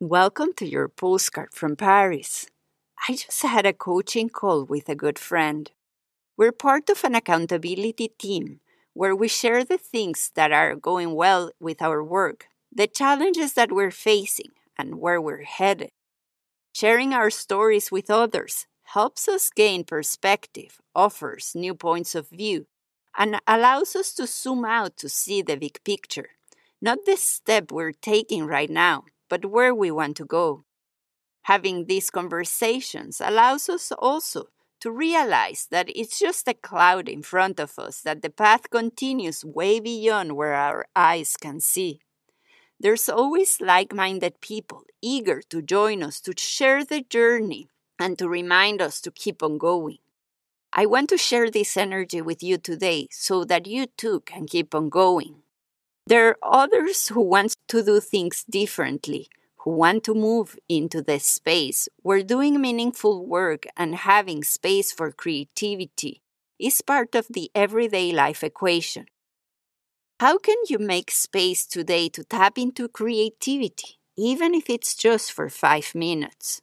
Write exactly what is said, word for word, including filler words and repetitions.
Welcome to your postcard from Paris. I just had a coaching call with a good friend. We're part of an accountability team where we share the things that are going well with our work, the challenges that we're facing, and where we're headed. Sharing our stories with others helps us gain perspective, offers new points of view, and allows us to zoom out to see the big picture, not the step we're taking right now, but where we want to go. Having these conversations allows us also to realize that it's just a cloud in front of us, that the path continues way beyond where our eyes can see. There's always like-minded people eager to join us, to share the journey, and to remind us to keep on going. I want to share this energy with you today so that you too can keep on going. There are others who want to do things differently, who want to move into the space where doing meaningful work and having space for creativity is part of the everyday life equation. How can you make space today to tap into creativity, even if it's just for five minutes?